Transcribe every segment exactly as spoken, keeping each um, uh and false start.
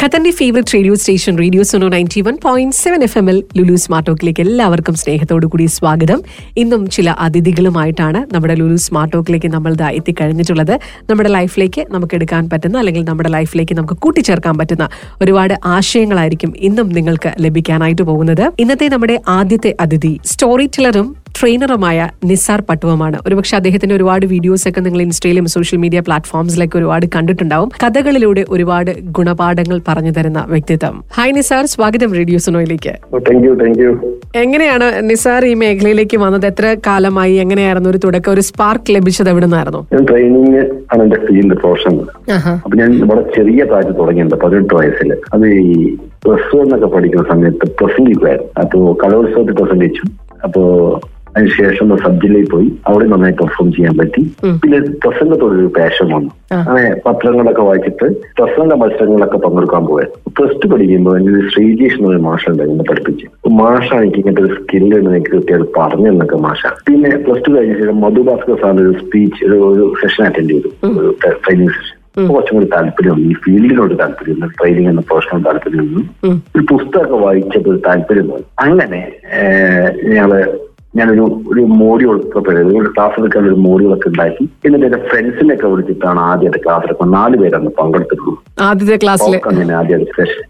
ഖത്തറിന്റെ favourite radio station radio Suno ninety one point seven F എമ്മിൽ Lulu smart ടോക്കിലേക്ക് എല്ലാവർക്കും സ്നേഹത്തോടു കൂടി സ്വാഗതം. ഇന്നും ചില അതിഥികളുമായിട്ടാണ് നമ്മുടെ ലുലു സ്മാർട്ട് ടോക്കിലേക്ക് നമ്മൾ ഇതാ എത്തിക്കഴിഞ്ഞിട്ടുള്ളത്. നമ്മുടെ ലൈഫിലേക്ക് നമുക്ക് എടുക്കാൻ പറ്റുന്ന അല്ലെങ്കിൽ നമ്മുടെ ലൈഫിലേക്ക് നമുക്ക് കൂട്ടിച്ചേർക്കാൻ പറ്റുന്ന ഒരുപാട് ആശയങ്ങളായിരിക്കും ഇന്നും നിങ്ങൾക്ക് ലഭിക്കാനായിട്ട് പോകുന്നത്. ഇന്നത്തെ നമ്മുടെ ആദ്യത്തെ അതിഥി സ്റ്റോറി ടെല്ലറും ട്രെയിനറുമായ നിസാർ പട്ടുവമാണ്. ഒരുപക്ഷെ അദ്ദേഹത്തിന്റെ ഒരുപാട് വീഡിയോസൊക്കെ നിങ്ങൾ ഇൻസ്റ്റയിലും സോഷ്യൽ മീഡിയ പ്ലാറ്റ്ഫോംസിലൊക്കെ ഒരുപാട് കണ്ടിട്ടുണ്ടാവും. കഥകളിലൂടെ ഒരുപാട് ഗുണപാഠങ്ങൾ പറഞ്ഞു തരുന്ന വ്യക്തിത്വം. ഹായ് നിസാർ, സ്വാഗതം റേഡിയോ സുനോയിലേക്ക്. എങ്ങനെയാണ് നിസാർ ഈ മേഖലയിലേക്ക് വന്നത്? എത്ര കാലമായി? എങ്ങനെയായിരുന്നു ഒരു തുടക്കം? ഒരു സ്പാർക്ക് ലഭിച്ചത് എവിടെ നിന്നായിരുന്നു? ട്രെയിനിങ് ആണ് എന്റെ ഫീൽഡ്, പ്രൊഫഷൻ. അപ്പൊ ഞാൻ ഇവിടെ ചെറിയ പ്രായത്തിൽ തുടങ്ങിയിട്ടുണ്ട്, പതിനെട്ട് വയസ്സിൽ. അത് ഈ പ്ലസ് ടു എന്നൊക്കെ പഠിക്കുന്ന സമയത്ത് പ്രസന്റ് ചെയ്യുമായിരുന്നു. അപ്പോ കലോത്സവത്തിൽ പ്രസന്റ് ചെയ്തു. അപ്പോ അതിനുശേഷം സബ് ജില്ലയിൽ പോയി, അവിടെ നന്നായി പെർഫോം ചെയ്യാൻ പറ്റി. പിന്നെ പ്രസംഗത്തോടൊരു പാഷൻ വന്നു. അങ്ങനെ പത്രങ്ങളൊക്കെ വായിച്ചിട്ട് പ്രസംഗ മത്സരങ്ങളൊക്കെ പങ്കെടുക്കാൻ പോയായിരുന്നു. പ്ലസ് ടു പഠിക്കുമ്പോൾ എനിക്ക് ശ്രീജീഷ് എന്നൊരു മാഷുണ്ടായിരുന്നു, എന്നെ പഠിപ്പിച്ചു. മാഷാണ് എനിക്ക് ഇങ്ങനത്തെ ഒരു സ്കില്ല് എനിക്ക് കിട്ടിയത് പറഞ്ഞു എന്നൊക്കെ മാഷ. പിന്നെ പ്ലസ് ടു കഴിഞ്ഞ ശേഷം മധുഭാസ്കർ സാറിന്റെ ഒരു സ്പീച്ച് ഒരു സെഷൻ അറ്റൻഡ് ചെയ്തു, ഒരു ട്രെയിനിങ് സെഷൻ. കുറച്ചും കൂടി താല്പര്യം, ഈ ഫീൽഡിനോട് താല്പര്യം, ട്രെയിനിങ് എന്ന പ്രൊഫഷനോട് താല്പര്യം, ഒരു പുസ്തകമൊക്കെ വായിച്ചപ്പോൾ ഒരു താല്പര്യം. അങ്ങനെ ഞങ്ങള് ഞാനൊരു ഒരു മോഡ്യൂൾ പ്രിപ്പയർ ചെയ്ത് ക്ലാസ് എടുക്കാൻ ഒരു മോഡ്യൂളൊക്കെ ഉണ്ടാക്കി. എന്നിട്ട് എന്റെ ഫ്രണ്ട്സിനെയൊക്കെ വിളിച്ചിട്ടാണ് ആദ്യത്തെ ക്ലാസ് എടുക്കുന്നത്. നാല് പേരാണ് പങ്കെടുത്തിട്ടുള്ളൂ ആദ്യത്തെ ക്ലാസ്സിൽ. അങ്ങനെ ആദ്യത്തെ സെഷൻ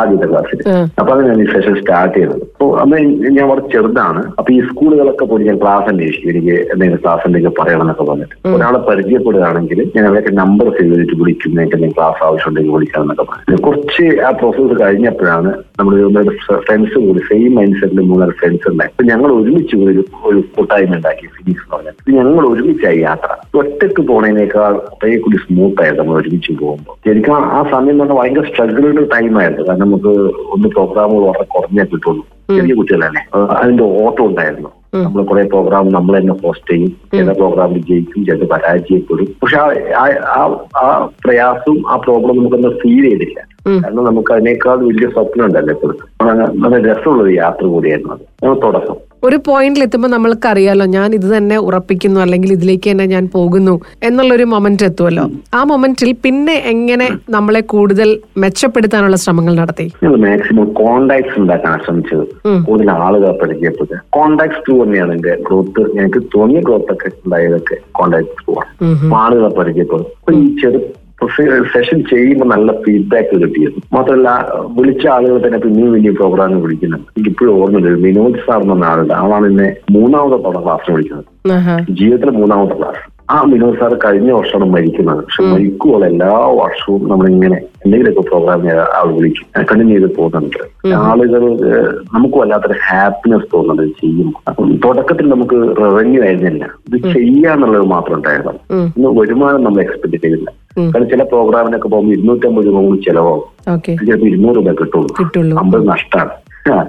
ആദ്യത്തെ ക്ലാസ്സിൽ അപ്പൊ അത് ഞാൻ ഈ സെഷൻ സ്റ്റാർട്ട് ചെയ്തത്. അപ്പൊ അന്ന് ഞാൻ വളരെ ചെറുതാണ്. അപ്പൊ ഈ സ്കൂളുകളൊക്കെ പോയി ഞാൻ ക്ലാസ് അന്വേഷിക്കും, എനിക്ക് എന്തെങ്കിലും ക്ലാസ് എന്തെങ്കിലും പറയണം എന്നൊക്കെ പറഞ്ഞിട്ട്. ഒരാളെ പരിചയപ്പെടുകയാണെങ്കിൽ ഞാൻ അവരൊക്കെ നമ്പർ സേവ് ചെയ്തിട്ട് വിളിക്കും, എന്തെങ്കിലും ക്ലാസ് ആവശ്യമുണ്ടെങ്കിൽ വിളിക്കണം എന്നൊക്കെ പറഞ്ഞു. കുറച്ച് ആ പ്രോസസ് കഴിഞ്ഞപ്പോഴാണ് നമ്മുടെ ഫ്രണ്ട്സ് കൂടി സെയിം മൈൻഡ് സെറ്റിൽ മൂന്നാല് ഫ്രണ്ട്സ് ഉണ്ടായി. അപ്പൊ ഞങ്ങൾ ഒരുമിച്ച് ഒരു ഒരു കൂട്ടായ്മ ഉണ്ടാക്കി, ഫിനിക്സ് എന്ന് പറഞ്ഞാൽ. ഞങ്ങൾ ഒരുമിച്ചായി യാത്ര. ഒറ്റക്ക് പോണതിനേക്കാൾ കുറേ കൂടി സ്മൂത്ത് ആയിരുന്നു നമ്മൾ ഒരുമിച്ച് പോകുമ്പോൾ. ശരിക്കും ആ സമയം പറഞ്ഞാൽ ഭയങ്കര സ്ട്രഗിളുടെ ടൈം ആയിരുന്നു. കാരണം നമുക്ക് ഒന്ന് പ്രോഗ്രാമുകൾ വളരെ കുറഞ്ഞേ കിട്ടുള്ളൂ, ചെറിയ കുട്ടികളല്ലേ. അതിന്റെ ഓട്ടം ഉണ്ടായിരുന്നു. നമ്മൾ കുറെ പ്രോഗ്രാം നമ്മൾ തന്നെ ഹോസ്റ്റ് ചെയ്യും, ചില പ്രോഗ്രാമിൽ ജയിക്കും, ചിലത് പരാജയപ്പെടും. പക്ഷെ ആ പ്രയാസവും ആ പ്രോബ്ലം നമുക്കൊന്നും ഫീൽ ചെയ്തില്ല. കാരണം നമുക്ക് അതിനേക്കാൾ വലിയ സ്വപ്നം ഉണ്ടല്ലോ ഇപ്പോൾ. നല്ല രസമുള്ളൊരു യാത്ര കൂടിയായിരുന്നു അത്. നമ്മൾ തുടക്കം ഒരു പോയിന്റിൽ എത്തുമ്പോൾ നമ്മൾക്ക് അറിയാലോ, ഞാൻ ഇത് തന്നെ ഉറപ്പിക്കുന്നു അല്ലെങ്കിൽ ഇതിലേക്ക് തന്നെ ഞാൻ പോകുന്നു എന്നുള്ളൊരു മൊമെന്റ് എത്തുമല്ലോ. ആ മൊമെന്റിൽ പിന്നെ എങ്ങനെ നമ്മളെ കൂടുതൽ മെച്ചപ്പെടുത്താനുള്ള ശ്രമങ്ങൾ നടത്തി? മാക്സിമം കോണ്ടാക്ട്സ് ഉണ്ടാക്കാൻ ശ്രമിച്ചത്, കൂടുതൽ ആളുകൾ പരിചയപ്പെട്ടത്. കോണ്ടാക്ട്സ് ത്രൂ തന്നെയാണ് എന്റെ ഗ്രോത്ത്. ഞങ്ങൾക്ക് തോന്നിയ ഗ്രോത്ത് ഒക്കെ ഉണ്ടായതൊക്കെ കോണ്ടാക്ട് ത്രൂ ആണ്, ആളുകളെ പരിചയപ്പെടും. അപ്പൊ ഈ ചെറു സെഷൻ ചെയ്യുമ്പോൾ നല്ല ഫീഡ്ബാക്ക് കിട്ടിയത്. മാത്രമല്ല വിളിച്ച ആളുകൾ തന്നെ പിന്നെയും വലിയ പ്രോഗ്രാമിന് വിളിക്കുന്നത്. എനിക്കിപ്പോഴും ഓർമ്മയില്ല, വിനോദ് സാർ എന്ന ആളുണ്ട്. ആളാണ് എന്നെ മൂന്നാമത്തെ തവണ ക്ലാസ്സിന് വിളിക്കുന്നത്, ജീവിതത്തിലെ മൂന്നാമത്തെ ക്ലാസ്. ആ വിനോദ് സാർ കഴിഞ്ഞ വർഷമാണ് മരിക്കുന്നത്. പക്ഷെ മരിക്കുമ്പോൾ എല്ലാ വർഷവും നമ്മളിങ്ങനെ എന്തെങ്കിലുമൊക്കെ പ്രോഗ്രാമിന് ആൾ വിളിക്കും, കണ്ടിന്യൂ ചെയ്ത് പോകുന്നുണ്ട്. ആളുകൾ നമുക്ക് വല്ലാത്തൊരു ഹാപ്പിനെസ് തോന്നുന്നുണ്ട് ചെയ്യുമ്പോൾ. തുടക്കത്തിൽ നമുക്ക് റവന്യൂ ആയിരുന്നില്ല, ഇത് ചെയ്യാന്നുള്ളത് മാത്രം ഉണ്ടായിരുന്നു. ഇന്ന് വരുമാനം നമ്മൾ എക്സ്പെക്ട് ചെയ്തില്ല. കാരണം ചില പ്രോഗ്രാമിനൊക്കെ പോകുമ്പോൾ ഇരുന്നൂറ്റമ്പത് രൂപ കൂടി ചിലവാകും, ചിലപ്പോൾ ഇരുന്നൂറ് രൂപ കിട്ടുള്ളൂ, അമ്പത് നഷ്ടമാണ്.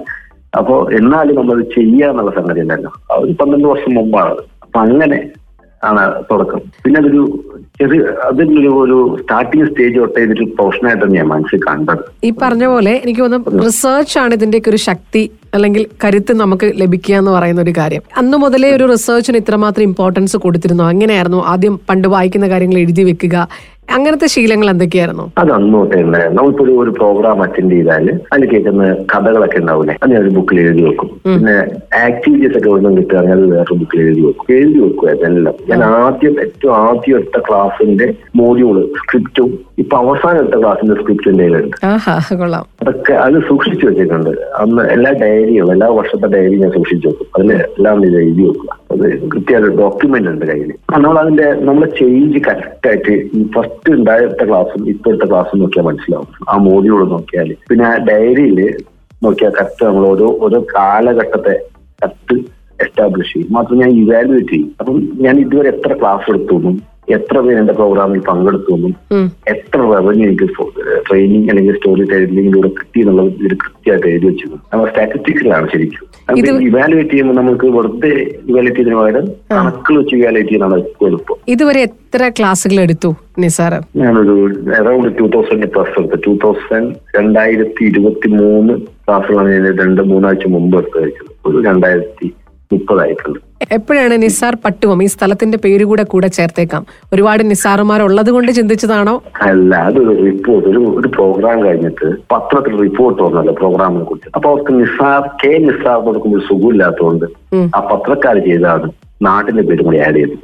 അപ്പൊ എന്നാലും നമ്മളത് ചെയ്യാന്നുള്ള സംഗതി ഉണ്ടല്ലോ, ഒരു പന്ത്രണ്ട് വർഷം മുമ്പാണത്. അപ്പൊ അങ്ങനെ ആണ് തുടക്കം. പിന്നെ അതൊരു ചെറിയ അതിനൊരു ഒരു സ്റ്റാർട്ടിംഗ് സ്റ്റേജ് തൊട്ടേ ഇതൊരു പ്രൊഫഷനായിട്ടാണ് ഞാൻ മനസ്സിൽ കണ്ടത്. ഈ പറഞ്ഞ പോലെ എനിക്ക് തോന്നുന്നു റിസർച്ച് ആണ് ഇതിന്റെയൊക്കെ ഒരു ശക്തി അല്ലെങ്കിൽ കരുത്ത് നമുക്ക് ലഭിക്കുക എന്ന് പറയുന്ന ഒരു കാര്യം. അന്ന് മുതലേ ഒരു റിസർച്ചിന് ഇത്രമാത്രം ഇമ്പോർട്ടൻസ് കൊടുത്തിരുന്നോ? എങ്ങനെയായിരുന്നു ആദ്യം? പണ്ട് വായിക്കുന്ന കാര്യങ്ങൾ എഴുതി വെക്കുക, അങ്ങനത്തെ ശീലങ്ങൾ എന്തൊക്കെയായിരുന്നു? അത് അന്നോട്ടേ ഉണ്ടായിരുന്നു. നമ്മളിപ്പോ ഒരു പ്രോഗ്രാം അറ്റൻഡ് ചെയ്താല് അതിൽ കേൾക്കുന്ന കഥകളൊക്കെ ഉണ്ടാവില്ലേ, അത് ഞാനൊരു ബുക്കിൽ എഴുതി വെക്കും. പിന്നെ ആക്ടിവിറ്റീസ് ഒക്കെ ഒന്നും കിട്ടുകയാണെങ്കിൽ അത് വേറെ ബുക്കിൽ എഴുതി വെക്കും എഴുതി വെക്കുമായിരുന്നു എല്ലാം. ഞാൻ ആദ്യം ഏറ്റവും ആദ്യം എടുത്ത ക്ലാസിന്റെ മോഡ്യൂള് സ്ക്രിപ്റ്റും ഇപ്പൊ അവസാനം എടുത്ത ക്ലാസിന്റെ സ്ക്രിപ്റ്റിന്റെ ഉണ്ട്. അതൊക്കെ അത് സൂക്ഷിച്ചു വെച്ചിട്ടുണ്ട്. അന്ന് എല്ലാ ഡയറിയും, എല്ലാ വർഷത്തെ ഡയറിയും ഞാൻ സൂക്ഷിച്ചു വെക്കും. അതിന് എല്ലാം ഇത് എഴുതി വെക്കുക. അത് കൃത്യമായ ഡോക്യുമെന്റ് ഉണ്ട് കയ്യിൽ. നമ്മളതിന്റെ നമ്മളെ ചേഞ്ച് കറക്റ്റ് ആയിട്ട് ഫസ്റ്റ് ഉണ്ടായിട്ട ക്ലാസ്സും ഇപ്പോഴത്തെ ക്ലാസ്സും നോക്കിയാൽ മനസ്സിലാവും. ആ മോഡ്യൂള് നോക്കിയാൽ, പിന്നെ ആ ഡയറിയിൽ നോക്കിയാൽ കറക്റ്റ് നമ്മൾ ഓരോ ഓരോ കാലഘട്ടത്തെ കറക്റ്റ് എസ്റ്റാബ്ലിഷ് ചെയ്യും. മാത്രം ഞാൻ ഇവാലുവേറ്റ് ചെയ്യും. അപ്പം ഞാൻ ഇതുവരെ എത്ര ക്ലാസ് എടുത്തുന്നും എത്ര പേര് എന്റെ പ്രോഗ്രാമിൽ പങ്കെടുത്തുന്നും എത്ര റവന്യൂ എനിക്ക് ട്രെയിനിങ് അല്ലെങ്കിൽ സ്റ്റോറി ടെല്ലിംഗിലൂടെ കിട്ടി എന്നുള്ളത് ഇതിൽ കൃത്യമായിട്ട് എഴുതി വെച്ചത്. നമ്മൾ സ്റ്റാറ്റിസ്റ്റിക്സിലാണ് ശരിക്കും. അപ്പം ഇവാലുവേറ്റ് ചെയ്യുമ്പോൾ നമുക്ക് വെറുതെ ഇവാലുവേറ്റ് ചെയ്തതിന് പകരം കണക്കുകൾ വെച്ച് ഇവാലുവേറ്റ് ചെയ്യുന്നതാണ് ഏറ്റവും എളുപ്പം. ഇതുവരെ എത്ര ക്ലാസ്സുകൾ എടുത്തു നിസാർ? ഞാനൊരു അറൌണ്ട് ടൂ തൗസൻഡ് ക്ലാസ് എടുത്തു. ടൂ തൗസൻഡ് രണ്ടായിരത്തി ഇരുപത്തി മൂന്ന് ക്ലാസ്സുകളാണ് ഞാൻ രണ്ട് മൂന്നാഴ്ച മുമ്പ് എടുത്ത് കഴിച്ചത്. ഒരു രണ്ടായിരത്തി മുപ്പതായിട്ടുള്ളത്. എപ്പോഴാണ് നിസാർ പട്ടുവം ഈ സ്ഥലത്തിന്റെ പേര് കൂടെ കൂടെ ചേർത്തേക്കാം, ഒരുപാട് നിസാറുമാരുള്ളത് കൊണ്ട് ചിന്തിച്ചതാണോ? അല്ല, അത് റിപ്പോർട്ട് ഒരു പ്രോഗ്രാം കഴിഞ്ഞിട്ട് പത്രത്തിൽ റിപ്പോർട്ട് വന്നല്ലോ പ്രോഗ്രാമിനെ കുറിച്ച്. അപ്പൊ അവർക്ക് നിസാർ കെ നിസാർ കൊടുക്കുമ്പോൾ സുഖമില്ലാത്തതുകൊണ്ട് ആ പത്രക്കാർ ചെയ്താണ് നാട്ടിന്റെ പേരും കൂടി ആഡ് ചെയ്തത്.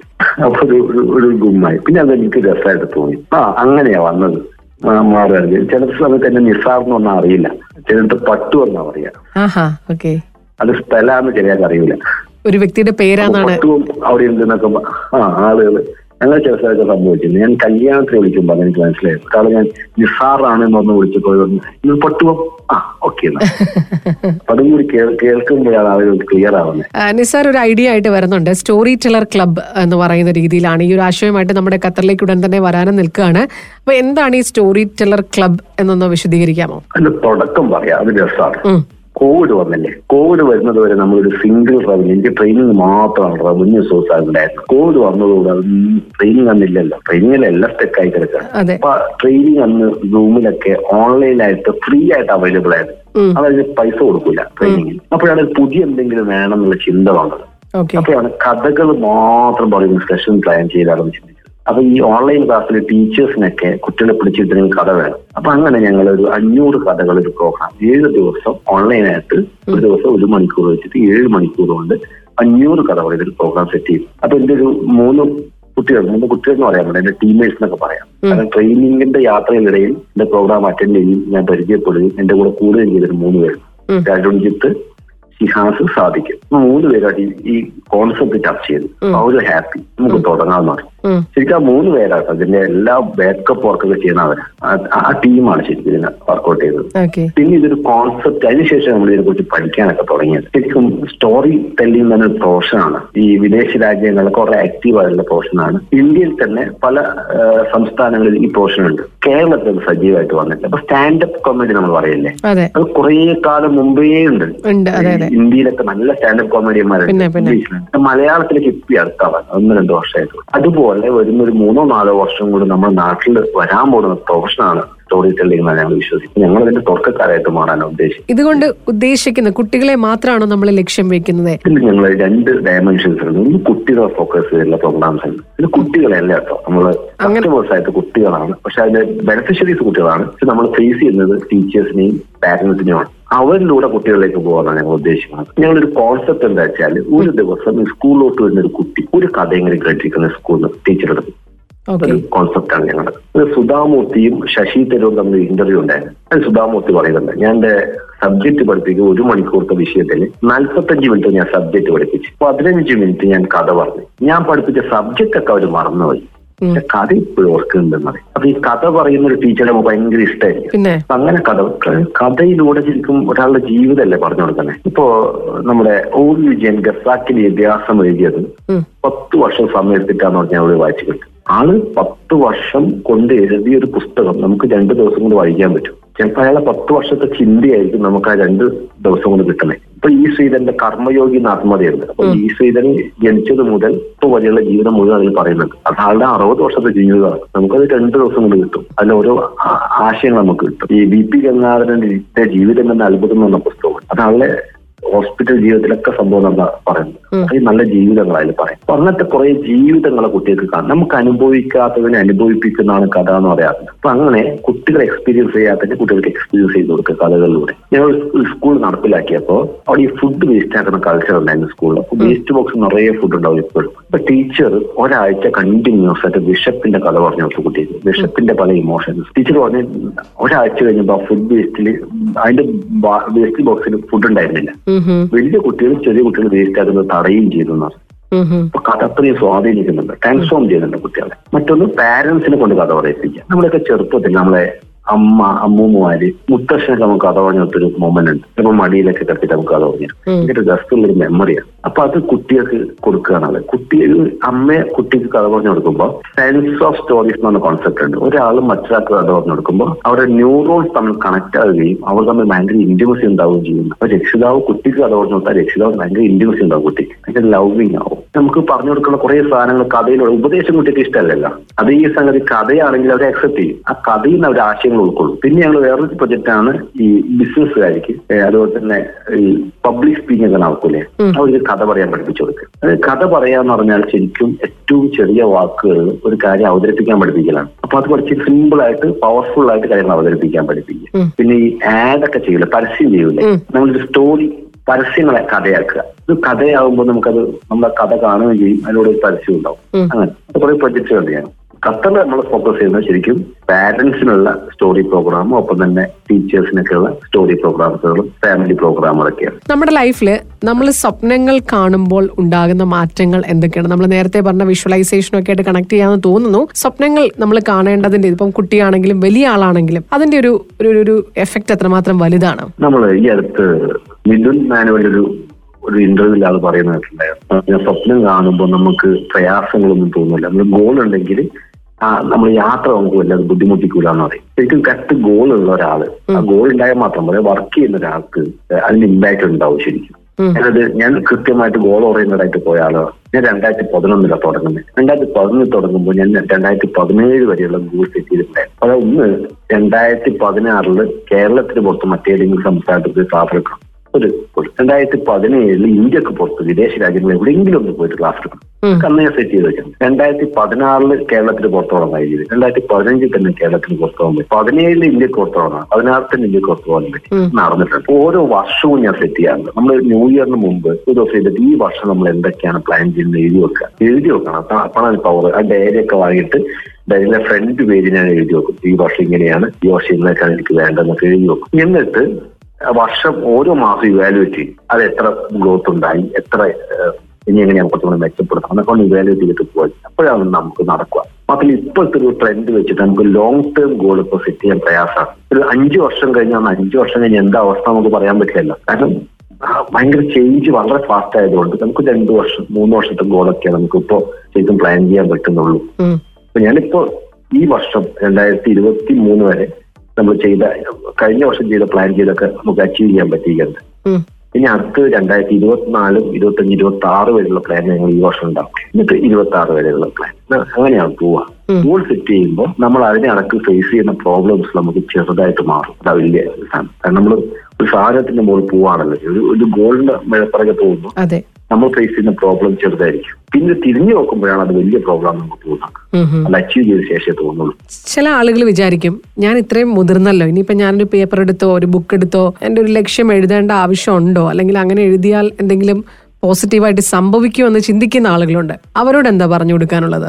അപ്പൊ ഒരു ഗുമ്മായി. പിന്നെ അത് എനിക്ക് രസമായിട്ട് തോന്നി. ആ അങ്ങനെയാ വന്നത്. മാറുകയാണെങ്കിൽ ചില സമയത്ത് എന്നെ നിസാർന്ന് ഒന്നും അറിയില്ല, ചിലത് പട്ടു എന്നാ പറയാ. അത് സ്ഥലമാണെന്ന് ചിലർക്ക് അറിയില്ല, ഒരു വ്യക്തിയുടെ പേരാണ് അവിടെ ഉണ്ടെന്നൊക്കെ ആ ആളുകള്. അങ്ങനെ ചില സ്ഥലമൊക്കെ സംഭവിച്ചിരുന്നു. ഞാൻ കല്യാണത്തിന് വിളിക്കുമ്പോൾ എനിക്ക് മനസ്സിലായത്. കാരണം ഞാൻ നിസാറാണ് എന്ന് പറഞ്ഞ് വിളിച്ചപ്പോൾ ഇത് പട്ടുവം, ആ ഓക്കെ. അതും കൂടി കേൾക്കുമ്പോഴാണ് ആളുകൾ ക്ലിയർ ആവുന്നത്. നിസാർ ഒരു ഐഡിയ ആയിട്ട് വരുന്നുണ്ട്, സ്റ്റോറി ടെല്ലർ ക്ലബ് എന്ന് പറയുന്ന രീതിയിലാണ്. ഈ ഒരു ആശയവുമായിട്ട് നമ്മുടെ ഖത്തറിലേക്ക് ഉടൻ തന്നെ വരാനും നിൽക്കുകയാണ്. അപ്പൊ എന്താണ് ഈ സ്റ്റോറി ടെല്ലർ ക്ലബ് എന്നൊന്ന് വിശദീകരിക്കാമോ? അതിന്റെ തുടക്കം പറയാം, അത് രസമാണ്. കോവിഡ് വന്നല്ലേ, കോവിഡ് വരുന്നത് വരെ നമ്മളൊരു സിംഗിൾ റവന്യൂ, എനിക്ക് ട്രെയിനിങ് മാത്രമാണ് റവന്യൂ സോഴ്സ് ആകുന്നുണ്ടായിരുന്നു. കോവിഡ് വന്നതോടെ ട്രെയിനിങ് അന്നില്ലല്ലോ, ട്രെയിനിങ്ങിൽ എല്ലാം സ്റ്റെക്കായി കിടക്കാണ്. അപ്പൊ ട്രെയിനിങ് അന്ന് സൂമിലൊക്കെ ഓൺലൈനായിട്ട് ഫ്രീ ആയിട്ട് അവൈലബിൾ ആയിരുന്നു. അതായത് പൈസ കൊടുക്കൂല ട്രെയിനിങ്ങിന്. അപ്പോഴാണ് പുതിയ എന്തെങ്കിലും വേണം എന്നുള്ള ചിന്ത വന്നത്. അപ്പോഴാണ് കഥകൾ മാത്രം പറയുന്ന സെഷൻ പ്ലാൻ ചെയ്താണെന്ന് ചിന്തിച്ചത്. അപ്പൊ ഈ ഓൺലൈൻ ക്ലാസ്സിൽ ടീച്ചേഴ്സിനൊക്കെ കുട്ടികളെ പിടിച്ചിട്ടുണ്ടെങ്കിൽ കഥ വേണം. അപ്പൊ അങ്ങനെ ഞങ്ങൾ ഒരു അഞ്ഞൂറ് കഥകൾ ഒരു പ്രോഗ്രാം ഏഴ് ദിവസം ഓൺലൈനായിട്ട്, ഒരു ദിവസം ഒരു മണിക്കൂർ വെച്ചിട്ട് ഏഴ് മണിക്കൂർ കൊണ്ട് അഞ്ഞൂറ് കഥകൾ ഇതൊരു പ്രോഗ്രാം സെറ്റ് ചെയ്തു. അപ്പൊ എന്റെ ഒരു മൂന്ന് കുട്ടികൾ മൂന്ന് കുട്ടികൾ എന്ന് പറയാൻ പറ്റും, എന്റെ ടീമേഴ്സ് എന്നൊക്കെ പറയാം. കാരണം ട്രെയിനിങ്ങിന്റെ യാത്രയിലിടയിൽ എന്റെ പ്രോഗ്രാം അറ്റൻഡ് ചെയ്യും, ഞാൻ പരിചയപ്പെടുകയും എന്റെ കൂടെ കൂടുകയും ചെയ്തൊരു മൂന്ന് പേര്, രാജുജിത്ത്, ഷിഹാസ്, സാധിക്കും. മൂന്ന് പേരായിട്ട് ഈ കോൺസെപ്റ്റ് ചർച്ച ചെയ്തു. അവർ ഹാപ്പി, നമുക്ക് തുടങ്ങാമെന്ന് പറയും. ശരിക്കും ആ മൂന്ന് പേരാട്ടോ അതിന്റെ എല്ലാ ബാക്കപ്പ് വർക്കൊക്കെ ചെയ്യുന്നവരാ, ആ ടീമാണ് ശരിക്കും ഇതിനെ വർക്ക്ഔട്ട് ചെയ്തത്. പിന്നെ ഇതൊരു കോൺസെപ്റ്റ്, അതിനുശേഷം നമ്മൾ ഇതിനെ കുറിച്ച് പഠിക്കാനൊക്കെ തുടങ്ങിയത്. ശരിക്കും സ്റ്റോറി ടെല്ലിംഗ് തന്നെ ഒരു പ്രൊഫഷനാണ്. ഈ വിദേശ രാജ്യങ്ങളിൽ കുറെ ആക്റ്റീവായിട്ടുള്ള പ്രൊഫഷനാണ്. ഇന്ത്യയിൽ തന്നെ പല സംസ്ഥാനങ്ങളിൽ ഈ പ്രൊഫഷനുണ്ട്. കേരളത്തിൽ സജീവമായിട്ട് വന്നിട്ട് അപ്പൊ സ്റ്റാൻഡപ്പ് കോമഡി നമ്മൾ പറയല്ലേ, അത് കുറേ കാലം മുമ്പേ ഉണ്ട്. ഇന്ത്യയിലൊക്കെ നല്ല സ്റ്റാൻഡപ്പ് കോമഡിയന്മാരുണ്ട്. മലയാളത്തിലേക്ക് ഇപ്പി അടുത്താണ്, ഒന്ന് രണ്ട് വർഷമായിട്ടുള്ളൂ. അതുപോലെ വരുന്ന ഒരു മൂന്നോ നാലോ വർഷം കൂടി നമ്മുടെ നാട്ടിൽ വരാൻ പോകുന്ന പ്രൊഫഷനാണ് സ്റ്റോറി ടെല്ലിംഗ് എന്ന് ഞങ്ങൾ വിശ്വസിക്കും. ഞങ്ങൾ ഇതിന്റെ തുടക്കക്കാരായിട്ട് മാറാനാണ് ഉദ്ദേശിക്കുന്നത്. ഇതുകൊണ്ട് ഉദ്ദേശിക്കുന്നത് കുട്ടികളെ മാത്രമാണോ നമ്മൾ ലക്ഷ്യം വെക്കുന്നത്? ഇതിൽ ഞങ്ങൾ രണ്ട് ഡയമെൻഷൻസ് ഉണ്ട്. ഒന്ന് കുട്ടികളെ ഫോക്കസ് ചെയ്തുള്ള പ്രോഗ്രാംസ് ഉണ്ട്. ഇത് കുട്ടികളല്ല കേട്ടോ, നമ്മള് കസ്റ്റമേഴ്സ് ആയിട്ട് കുട്ടികളാണ്, പക്ഷെ അതിന്റെ ബെനിഫിഷ്യറീസ് കുട്ടികളാണ്. നമ്മൾ ഫേസ് ചെയ്യുന്നത് ടീച്ചേഴ്സിനെയും പാരന്റ്സിനെയുമാണ്. അവരിലൂടെ കുട്ടികളിലേക്ക് പോകാനാണ് ഞങ്ങൾ ഉദ്ദേശിക്കുന്നത്. ഞങ്ങളൊരു കോൺസെപ്റ്റ് എന്താ വെച്ചാൽ, ഒരു ദിവസം സ്കൂളിലോട്ട് വരുന്ന ഒരു കുട്ടി ഒരു കഥയെങ്കിലും കേട്ടിരിക്കുന്ന സ്കൂളിൽ ടീച്ചറുടെ ഒരു കോൺസെപ്റ്റാണ് ഞങ്ങളുടെ. സുധാമൂർത്തിയും ശശി തരൂർ തമ്മിൽ ഇന്റർവ്യൂ ഉണ്ടായിരുന്നു. അത് സുധാമൂർത്തി പറയുന്നുണ്ട്, ഞാൻ എന്റെ സബ്ജക്ട് പഠിപ്പിക്കും, ഒരു മണിക്കൂറത്തെ വിഷയത്തിൽ നാല്പത്തഞ്ച് മിനിറ്റ് ഞാൻ സബ്ജക്ട് പഠിപ്പിച്ചു, പതിനഞ്ച് മിനിറ്റ് ഞാൻ കഥ പറഞ്ഞു. ഞാൻ പഠിപ്പിച്ച സബ്ജക്റ്റ് ഒക്കെ അവർ മറന്നുപോയി, കഥ ഇപ്പോഴും ഓർക്കുന്നുണ്ടെന്ന് പറയും. അപ്പൊ ഈ കഥ പറയുന്ന ഒരു ടീച്ചറെ ഭയങ്കര ഇഷ്ടമായിരിക്കും. അങ്ങനെ കഥ കഥയിലൂടെ ശരിക്കും ഒരാളുടെ ജീവിതമല്ലേ പറഞ്ഞു കൊടുക്കുന്നത്. ഇപ്പോ നമ്മുടെ ഓ വിജയൻ ഗസാക്കിന്റെ ഇതിഹാസം എഴുതിയത് പത്ത് വർഷം സമയത്തിട്ടാന്ന് പറഞ്ഞാൽ അവര് വായിച്ചു കിട്ടും. ആള് പത്ത് വർഷം കൊണ്ട് എഴുതിയ ഒരു പുസ്തകം നമുക്ക് രണ്ട് ദിവസം കൊണ്ട് വായിക്കാൻ പറ്റും. ചിലപ്പോൾ അയാളെ പത്ത് വർഷത്തെ ചിന്തയായിരിക്കും നമുക്ക് ആ രണ്ട് ദിവസം കൊണ്ട് കിട്ടുന്നത്. ഇപ്പൊ ഈ ശ്രീധരന്റെ കർമ്മയോഗി എന്ന ആത്മകഥയുണ്ട്. അപ്പൊ ഈ ശ്രീധരൻ ജനിച്ചത് മുതൽ ഇപ്പൊ വരെയുള്ള ജീവിതം മുഴുവൻ അതിൽ പറയുന്നുണ്ട്. അത് ആളുടെ അറുപത് വർഷത്തെ ജീവിതമാണ്, നമുക്കത് രണ്ട് ദിവസം കൊണ്ട് കിട്ടും. അതിൽ ഓരോ ആശയങ്ങൾ നമുക്ക് കിട്ടും. ഈ വി പി ഗംഗാധരന്റെ ജീവിതം എന്ന അത്ഭുതം എന്ന പുസ്തകമാണ്. അത് ആളുടെ ഹോസ്പിറ്റൽ ജീവിതത്തിലൊക്കെ സംഭവം നമ്മൾ പറയുന്നത്, അത് നല്ല ജീവിതങ്ങളായാലും പറയും. അപ്പൊ അങ്ങനത്തെ കുറെ ജീവിതങ്ങളെ കുട്ടികൾക്ക് കാണാം. നമുക്ക് അനുഭവിക്കാത്തതിനെ അനുഭവിപ്പിക്കുന്നതാണ് കഥ എന്ന് പറയാറുണ്ട്. അപ്പൊ അങ്ങനെ കുട്ടികളെ എക്സ്പീരിയൻസ് ചെയ്യാത്തതിന് കുട്ടികൾക്ക് എക്സ്പീരിയൻസ് ചെയ്ത് കൊടുക്കുക കഥകളിലൂടെ. ഞങ്ങൾ സ്കൂൾ നടപ്പിലാക്കിയപ്പോ അവിടെ ഈ ഫുഡ് വേസ്റ്റ് ആക്കുന്ന കൾച്ചർ ഉണ്ടായിരുന്നു സ്കൂളിൽ. അപ്പൊ വേസ്റ്റ് ബോക്സ് നിറയെ ഫുഡ് ഉണ്ടാവും ഇപ്പോഴും. അപ്പൊ ടീച്ചർ ഒരാഴ്ച കണ്ടിന്യൂസ് ആയിട്ട് ബിഷപ്പിന്റെ കഥ പറഞ്ഞു കൊടുത്തു കുട്ടിക്ക്, ബിഷപ്പിന്റെ പല ഇമോഷൻസ്. ടീച്ചർ പറഞ്ഞ ഒരാഴ്ച കഴിഞ്ഞപ്പോ ആ ഫുഡ് വേസ്റ്റില് അതിന്റെ വേസ്റ്റ് ബോക്സിൽ ഫുഡ് ഉണ്ടായിരുന്നില്ല. വലിയ കുട്ടികളും ചെറിയ കുട്ടികളും വേസ്റ്റ് ആക്കുന്നത് തടയുകയും ചെയ്തെന്നാണ്. അപ്പൊ കഥ അത്രയും സ്വാധീനിക്കുന്നുണ്ട്, ട്രാൻസ്ഫോം ചെയ്യുന്നുണ്ട് കുട്ടികളെ. മറ്റൊന്ന് പാരന്റ്സിനെ കൊണ്ട് കഥ പറയിപ്പിക്കുക. നമ്മളൊക്കെ ചെറുപ്പത്തിൽ നമ്മളെ അമ്മ അമ്മൂമ്മമാര് മുത്തശ്ശനൊക്കെ നമുക്ക് കഥ പറഞ്ഞ ഒത്തൊരു മൊമെന്റ് ഉണ്ട്. ഇപ്പൊ മടിയിലൊക്കെ കത്തിട്ട് നമുക്ക് കഥ പറഞ്ഞു എന്നിട്ട് ജസ്റ്റുള്ളൊരു മെമ്മറിയാണ്. അപ്പൊ അത് കുട്ടികൾക്ക് കൊടുക്കുകയാണത്. കുട്ടികൾ അമ്മയെ കുട്ടിക്ക് കഥ പറഞ്ഞു കൊടുക്കുമ്പോൾ സയൻസ് ഓഫ് സ്റ്റോറീസ് എന്ന് പറഞ്ഞ കോൺസെപ്റ്റ് ഉണ്ട്. ഒരാൾ മറ്റൊരാൾക്ക് കഥ പറഞ്ഞു കൊടുക്കുമ്പോൾ അവരുടെ ന്യൂറോൺസ് തമ്മിൽ കണക്ട് ആവുകയും അവർ തമ്മിൽ ഭയങ്കര ഇന്റിമസി ഉണ്ടാവുകയും ചെയ്യുന്നു. അപ്പൊ രക്ഷിതാവ് കുട്ടിക്ക് കഥ പറഞ്ഞു കൊടുത്താൽ രക്ഷിതാവ് ഭയങ്കര ഇന്റിമസി ഉണ്ടാവും, കുട്ടിക്ക് ഭയങ്കര ലവിങ് ആവും. നമുക്ക് പറഞ്ഞു കൊടുക്കുന്ന കുറെ സാധനങ്ങൾ കഥയിലൂടെ ഉപദേശം കുട്ടിക്ക് ഇഷ്ടമല്ലല്ലോ. അത് ഈ സംഗതി കഥയാണെങ്കിൽ അവരെ അക്സെപ്റ്റ് ചെയ്യും, ആ കഥയിൽ നിന്ന് അവരുടെ ആശയങ്ങൾ ഉൾക്കൊള്ളും. പിന്നെ ഞങ്ങൾ വേറൊരു പ്രൊജക്റ്റാണ് ഈ ബിസിനസ്സുകാർക്ക്, അതുപോലെ തന്നെ ഈ പബ്ലിക് സ്പീക്കിംഗ് ഒക്കെ നടക്കൂലേ, അവർക്ക് കഥ പറയാൻ പഠിപ്പിച്ചു കൊടുക്കുക. അത് കഥ പറയാന്ന് പറഞ്ഞാൽ ശരിക്കും ഏറ്റവും ചെറിയ വാക്കുകൾ ഒരു കാര്യം അവതരിപ്പിക്കാൻ പഠിപ്പിക്കലാണ്. അപ്പൊ അത് കുറച്ച് സിമ്പിൾ ആയിട്ട് പവർഫുൾ ആയിട്ട് കാര്യങ്ങൾ അവതരിപ്പിക്കാൻ പഠിപ്പിക്കുക. പിന്നെ ഈ ആഡ് ഒക്കെ ചെയ്യൂല, പരസ്യം ചെയ്യൂലേ, നമ്മളൊരു സ്റ്റോറി പരസ്യങ്ങളെ കഥയാക്കുക. ഇത് കഥയാകുമ്പോൾ നമുക്കത് നമ്മളെ കഥ കാണുകയും ചെയ്യും, അതിനോട് ഒരു പരസ്യം ഉണ്ടാവും. അങ്ങനെ കുറെ പ്രൊജക്ടുകൾ ചെയ്യണം. ഖത്തറിൽ നമ്മൾ ഫോക്കസ് ചെയ്യുന്നത് ശരിക്കും പാരന്റ്സിനുള്ള സ്റ്റോറി പ്രോഗ്രാമും ഒപ്പം തന്നെ ടീച്ചേഴ്സിനൊക്കെയുള്ള സ്റ്റോറി പ്രോഗ്രാമുകളും ഫാമിലി പ്രോഗ്രാമുകളൊക്കെയാണ്. നമ്മുടെ ലൈഫിൽ നമ്മൾ സ്വപ്നങ്ങൾ കാണുമ്പോൾ ഉണ്ടാകുന്ന മാറ്റങ്ങൾ എന്തൊക്കെയാണ്? നമ്മൾ നേരത്തെ പറഞ്ഞ വിഷ്വലൈസേഷനൊക്കെ ആയിട്ട് കണക്ട് ചെയ്യാന്ന് തോന്നുന്നു. സ്വപ്നങ്ങൾ നമ്മൾ കാണേണ്ടതിന്റെ, ഇപ്പം കുട്ടിയാണെങ്കിലും വലിയ ആളാണെങ്കിലും അതിന്റെ ഒരു ഒരു എഫക്ട് എത്രമാത്രം വലുതാണ്? നമ്മൾ ഈ അടുത്ത് മിഥുൻ മാനുവലിന്റെ ഒരു ഒരു ഇന്റർവ്യൂവിൽ അത് പറയുന്നതായിട്ടുണ്ടായിരുന്നു. സ്വപ്നം കാണുമ്പോൾ നമുക്ക് പ്രയാസങ്ങളൊന്നും തോന്നില്ല. നമ്മൾ ഗോൾ ഉണ്ടെങ്കിൽ ആ നമ്മൾ യാത്ര നമുക്ക് വല്ലാതെ ബുദ്ധിമുട്ടിക്കൂലെന്ന് പറയും. ശരിക്കും കറക്റ്റ് ഗോൾ ഉള്ള ഒരാള്, ആ ഗോൾ ഉണ്ടായാൽ മാത്രം പറയാം, വർക്ക് ചെയ്യുന്ന ഒരാൾക്ക് അതിന് ഇമ്പാക്ട് ഉണ്ടാവും ശരിക്കും. അതായത് ഞാൻ കൃത്യമായിട്ട് ഗോൾ ഓറിയന്റഡ് ആയിട്ട് പോയ ആളാണ്. ഞാൻ രണ്ടായിരത്തി പതിനൊന്നിലാണ് തുടങ്ങുന്നത്. രണ്ടായിരത്തി പതിനൊന്നിൽ തുടങ്ങുമ്പോൾ ഞാൻ രണ്ടായിരത്തി പതിനേഴ് വരെയുള്ള ഗോൾ സെറ്റ് ചെയ്തിട്ടുണ്ടായിരുന്നു. അത് ഒന്ന് രണ്ടായിരത്തി പതിനാറില് കേരളത്തിന് പുറത്ത് മറ്റേതെങ്കിലും സംസ്ഥാനത്ത് ക്ലാസ് എടുക്കണം. ഒരു രണ്ടായിരത്തി പതിനേഴില് ഇന്ത്യക്ക് പുറത്ത് വിദേശ രാജ്യങ്ങളിൽ എവിടെയെങ്കിലും ഒന്ന് പോയിട്ട് ക്ലാസ് എടുക്കണം. അന്ന് ഞാൻ സെറ്റ് ചെയ്ത് വെച്ചിട്ടുണ്ട്. രണ്ടായിരത്തി പതിനാറില് കേരളത്തിന് പുറത്തോളം കഴിഞ്ഞത്, രണ്ടായിരത്തി പതിനഞ്ചിൽ തന്നെ കേരളത്തിന് പുറത്തോളം പറ്റി, പതിനേഴില് ഇന്ത്യക്ക് പുറത്തോളാം, പതിനാറത്തിന് ഇന്ത്യക്ക് പുറത്തോളം പറ്റി നടന്നിട്ടുണ്ട്. ഓരോ വർഷവും ഞാൻ സെറ്റ് ചെയ്യാറുണ്ട്. നമ്മൾ ന്യൂ ഇയറിന് മുമ്പ് ഒരു ദിവസം ചെയ്തിട്ട് ഈ വർഷം നമ്മൾ എന്തൊക്കെയാണ് പ്ലാൻ ചെയ്യുന്നത് എഴുതി വെക്കുക. എഴുതി വെക്കണം. അപ്പോഴാണ് പവർ. ആ ഡയറി ഒക്കെ വാങ്ങിയിട്ട് ഡയറിയിലെ ഫ്രണ്ട് പേര് ഞാൻ എഴുതി വെക്കും. ഈ വർഷം ഇങ്ങനെയാണ്, ഈ വർഷം ഇന്നേക്കാണ് എനിക്ക് വേണ്ടതെന്നൊക്കെ എഴുതി വെക്കും. എന്നിട്ട് വർഷം ഓരോ മാസം ഇവാലുവേറ്റ് ചെയ്യും. അത് എത്ര ഗ്രോത്ത് ഉണ്ടായി, എത്ര ഇനി എങ്ങനെയാണ് കുറച്ചുകൂടെ മെച്ചപ്പെടുത്തണം എന്നൊക്കെ ഇവാലുവേറ്റ് ചെയ്തിട്ട് പോയി. അപ്പോഴാണ് നമുക്ക് നടക്കുക. മാത്രമല്ല ഇപ്പോഴത്തെ ഒരു ട്രെൻഡ് വെച്ചിട്ട് നമുക്ക് ലോങ് ടേം ഗോൾ ഇപ്പോൾ സെറ്റ് ചെയ്യാൻ പ്രയാസമാണ്. ഒരു അഞ്ചു വർഷം കഴിഞ്ഞാൽ അഞ്ചു വർഷം കഴിഞ്ഞാൽ എന്താ അവസ്ഥ നമുക്ക് പറയാൻ പറ്റില്ലല്ലോ. കാരണം ഭയങ്കര ചേഞ്ച് വളരെ ഫാസ്റ്റ് ആയതുകൊണ്ട് നമുക്ക് രണ്ടു വർഷം മൂന്ന് വർഷത്തെ ഗോളൊക്കെയാണ് നമുക്കിപ്പോ ശരിക്കും പ്ലാൻ ചെയ്യാൻ പറ്റുന്നുള്ളൂ. അപ്പൊ ഞാനിപ്പോ ഈ വർഷം രണ്ടായിരത്തി ഇരുപത്തി മൂന്ന് വരെ നമ്മൾ ചെയ്ത കഴിഞ്ഞ വർഷം ചെയ്ത പ്ലാൻ ചെയ്തൊക്കെ നമുക്ക് അച്ചീവ് ചെയ്യാൻ പറ്റിയിട്ടുണ്ട്. ഇനി അടുത്ത് രണ്ടായിരത്തി ഇരുപത്തിനാലും ഇരുപത്തഞ്ച് ഇരുപത്തി ആറ് വരെയുള്ള പ്ലാൻ ഞങ്ങൾ ഈ വർഷം ഉണ്ടാക്കും. എന്നിട്ട് ഇരുപത്തി ആറ് വരെയുള്ള പ്ലാൻ അങ്ങനെയാണ് പോവുക. ഗോൾ സെറ്റ് ചെയ്യുമ്പോൾ നമ്മൾ അതിനെ അടക്ക് ഫേസ് ചെയ്യുന്ന പ്രോബ്ലംസ് നമുക്ക് ചെറുതായിട്ട് മാറും. അത് വലിയ സാധനം. കാരണം നമ്മൾ ഒരു സാധനത്തിന്റെ മുകളിൽ പോവാണല്ലോ, ഒരു ഒരു ഗോളിന്റെ മേൽപ്പറകെ പോകുമ്പോൾ നമ്മൾ ഫേസ് ചെയ്യുന്ന പ്രോബ്ലം ചെറുതായിരിക്കും. പിന്നെ തിരിഞ്ഞു നോക്കുമ്പോഴാണ് അത് വലിയ പ്രോബ്ലം നമുക്ക് തോന്നുന്നത്. അത് അച്ചീവ് ചെയ്ത ശേഷമേ തോന്നുള്ളൂ. ചില ആളുകൾ വിചാരിക്കും ഞാൻ ഇത്രയും മുതിർന്നല്ലോ, ഇനിയിപ്പോ ഞാനൊരു പേപ്പർ എടുത്തോ ഒരു ബുക്ക് എടുത്തോ എൻ്റെ ഒരു ലക്ഷ്യം എഴുതേണ്ട ആവശ്യമുണ്ടോ, അല്ലെങ്കിൽ അങ്ങനെ എഴുതിയാൽ എന്തെങ്കിലും പോസിറ്റീവായിട്ട് സംഭവിക്കുമെന്ന് ചിന്തിക്കുന്ന ആളുകളുണ്ട്. അവരോട് എന്താ പറഞ്ഞു കൊടുക്കാനുള്ളത്?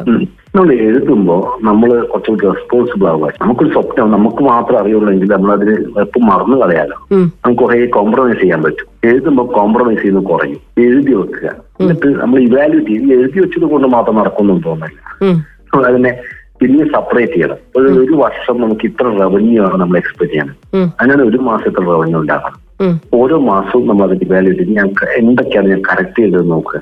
നമ്മൾ എഴുതുമ്പോൾ നമ്മൾ കുറച്ചുകൂടി റെസ്പോൺസിബിൾ ആവുക. നമുക്കൊരു സ്വപ്നം നമുക്ക് മാത്രം അറിയുള്ളെങ്കിൽ നമ്മളതിന് എപ്പം മറന്നു കളയാലോ. നമുക്ക് കുറെ കോംപ്രമൈസ് ചെയ്യാൻ പറ്റും. എഴുതുമ്പോൾ കോംപ്രമൈസ് ചെയ്യുന്നത് കുറയും. എഴുതി വെക്കുക. എന്നിട്ട് നമ്മൾ ഇവാലുവേറ്റ് ചെയ്ത് എഴുതി വെച്ചത് കൊണ്ട് മാത്രം നടക്കുമെന്നും തോന്നില്ല. അതിനെ പിന്നെ സെപ്പറേറ്റ് ചെയ്യണം. ഒരു വർഷം നമുക്ക് ഇത്ര റവന്യൂ ആണ് നമ്മൾ എക്സ്പെക്ട് ചെയ്യണം. അങ്ങനെ ഒരു മാസം ഇത്ര റവന്യൂ ഉണ്ടാകണം. ഓരോ മാസവും നമ്മൾ അത് ഇവാലുവേറ്റ് ചെയ്ത് ഞാൻ എന്തൊക്കെയാണ് ഞാൻ കറക്റ്റ് ചെയ്തത് നോക്കുക.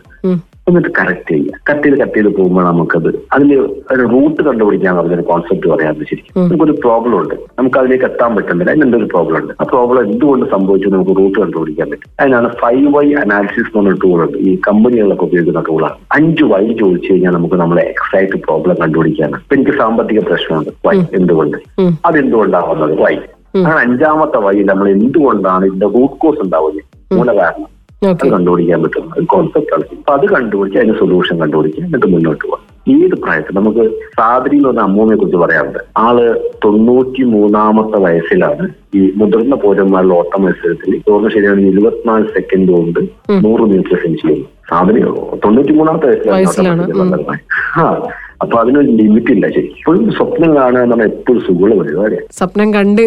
എന്നിട്ട് കറക്റ്റ് ചെയ്യുക. കറക്റ്റ് ചെയ്ത് കറക്റ്റ് ചെയ്ത് പോകുമ്പോൾ നമുക്കത് അതിന്റെ ഒരു റൂട്ട് കണ്ടുപിടിക്കാൻ പറഞ്ഞൊരു കോൺസെപ്റ്റ് പറയാമെന്ന് ശരിക്കും. നമുക്കൊരു പ്രോബ്ലം ഉണ്ട്, നമുക്ക് അതിലേക്ക് എത്താൻ പറ്റുന്നില്ല, അതിനെന്തൊരു പ്രോബ്ലം ഉണ്ട്, ആ പ്രോബ്ലം എന്തുകൊണ്ട് സംഭവിച്ചു നമുക്ക് റൂട്ട് കണ്ടുപിടിക്കാൻ പറ്റും. അതിനാണ് ഫൈവ് വൈ അനാലിസിസ് എന്ന് പറഞ്ഞ ടൂളുണ്ട്. ഈ കമ്പനികളിലൊക്കെ ഉപയോഗിക്കുന്ന ടൂളാണ്. അഞ്ച് വൈ ചോദിച്ചു കഴിഞ്ഞാൽ നമുക്ക് നമ്മുടെ എക്സാക്ട് പ്രോബ്ലം കണ്ടുപിടിക്കാനാണ്. ഇപ്പൊ എനിക്ക് സാമ്പത്തിക പ്രശ്നമുണ്ട്, വൈ എന്തുകൊണ്ട്, അതെന്തുകൊണ്ടാവുന്നത് വൈ. അങ്ങനെ അഞ്ചാമത്തെ വൈ നമ്മൾ എന്തുകൊണ്ടാണ് ഇതിന്റെ റൂട്ട് കോസ് ഉണ്ടാവുന്നത്, മൂല കാരണം അത് കണ്ടുപിടിക്കാൻ പറ്റും. അത് കോൺസെപ്റ്റ് ആണ്. അപ്പൊ അത് കണ്ടുപിടിച്ച് അതിന് സൊല്യൂഷൻ കണ്ടുപിടിക്കുക. എന്നിട്ട് മുന്നോട്ട് പോകാം. ഏത് പ്രായത്തിൽ നമുക്ക് സാദരി എന്ന് പറഞ്ഞ അമ്മൂമ്മയെ കുറിച്ച് പറയാറുണ്ട്. ആള് തൊണ്ണൂറ്റി മൂന്നാമത്തെ വയസ്സിലാണ് ഈ മുതിർന്ന പൗരന്മാരുടെ ഓട്ട മത്സരത്തിൽ ഓർമ്മ ശരിയാണ് ഇരുപത്തിനാല് സെക്കൻഡ് കൊണ്ട് നൂറ് മീറ്റർ സെഞ്ചുറി സാധന തൊണ്ണൂറ്റി മൂന്നാമത്തെ വയസ്സിലാണ്. ആ അപ്പൊ അതിനൊരു ലിമിറ്റ് ഇല്ല. ശരി, ഇപ്പോഴും സ്വപ്നം കാണുക എന്ന് പറഞ്ഞാൽ എപ്പോഴും സുഖമുള്ള പരിപാടിയാണ്. സ്വപ്നം കണ്ട്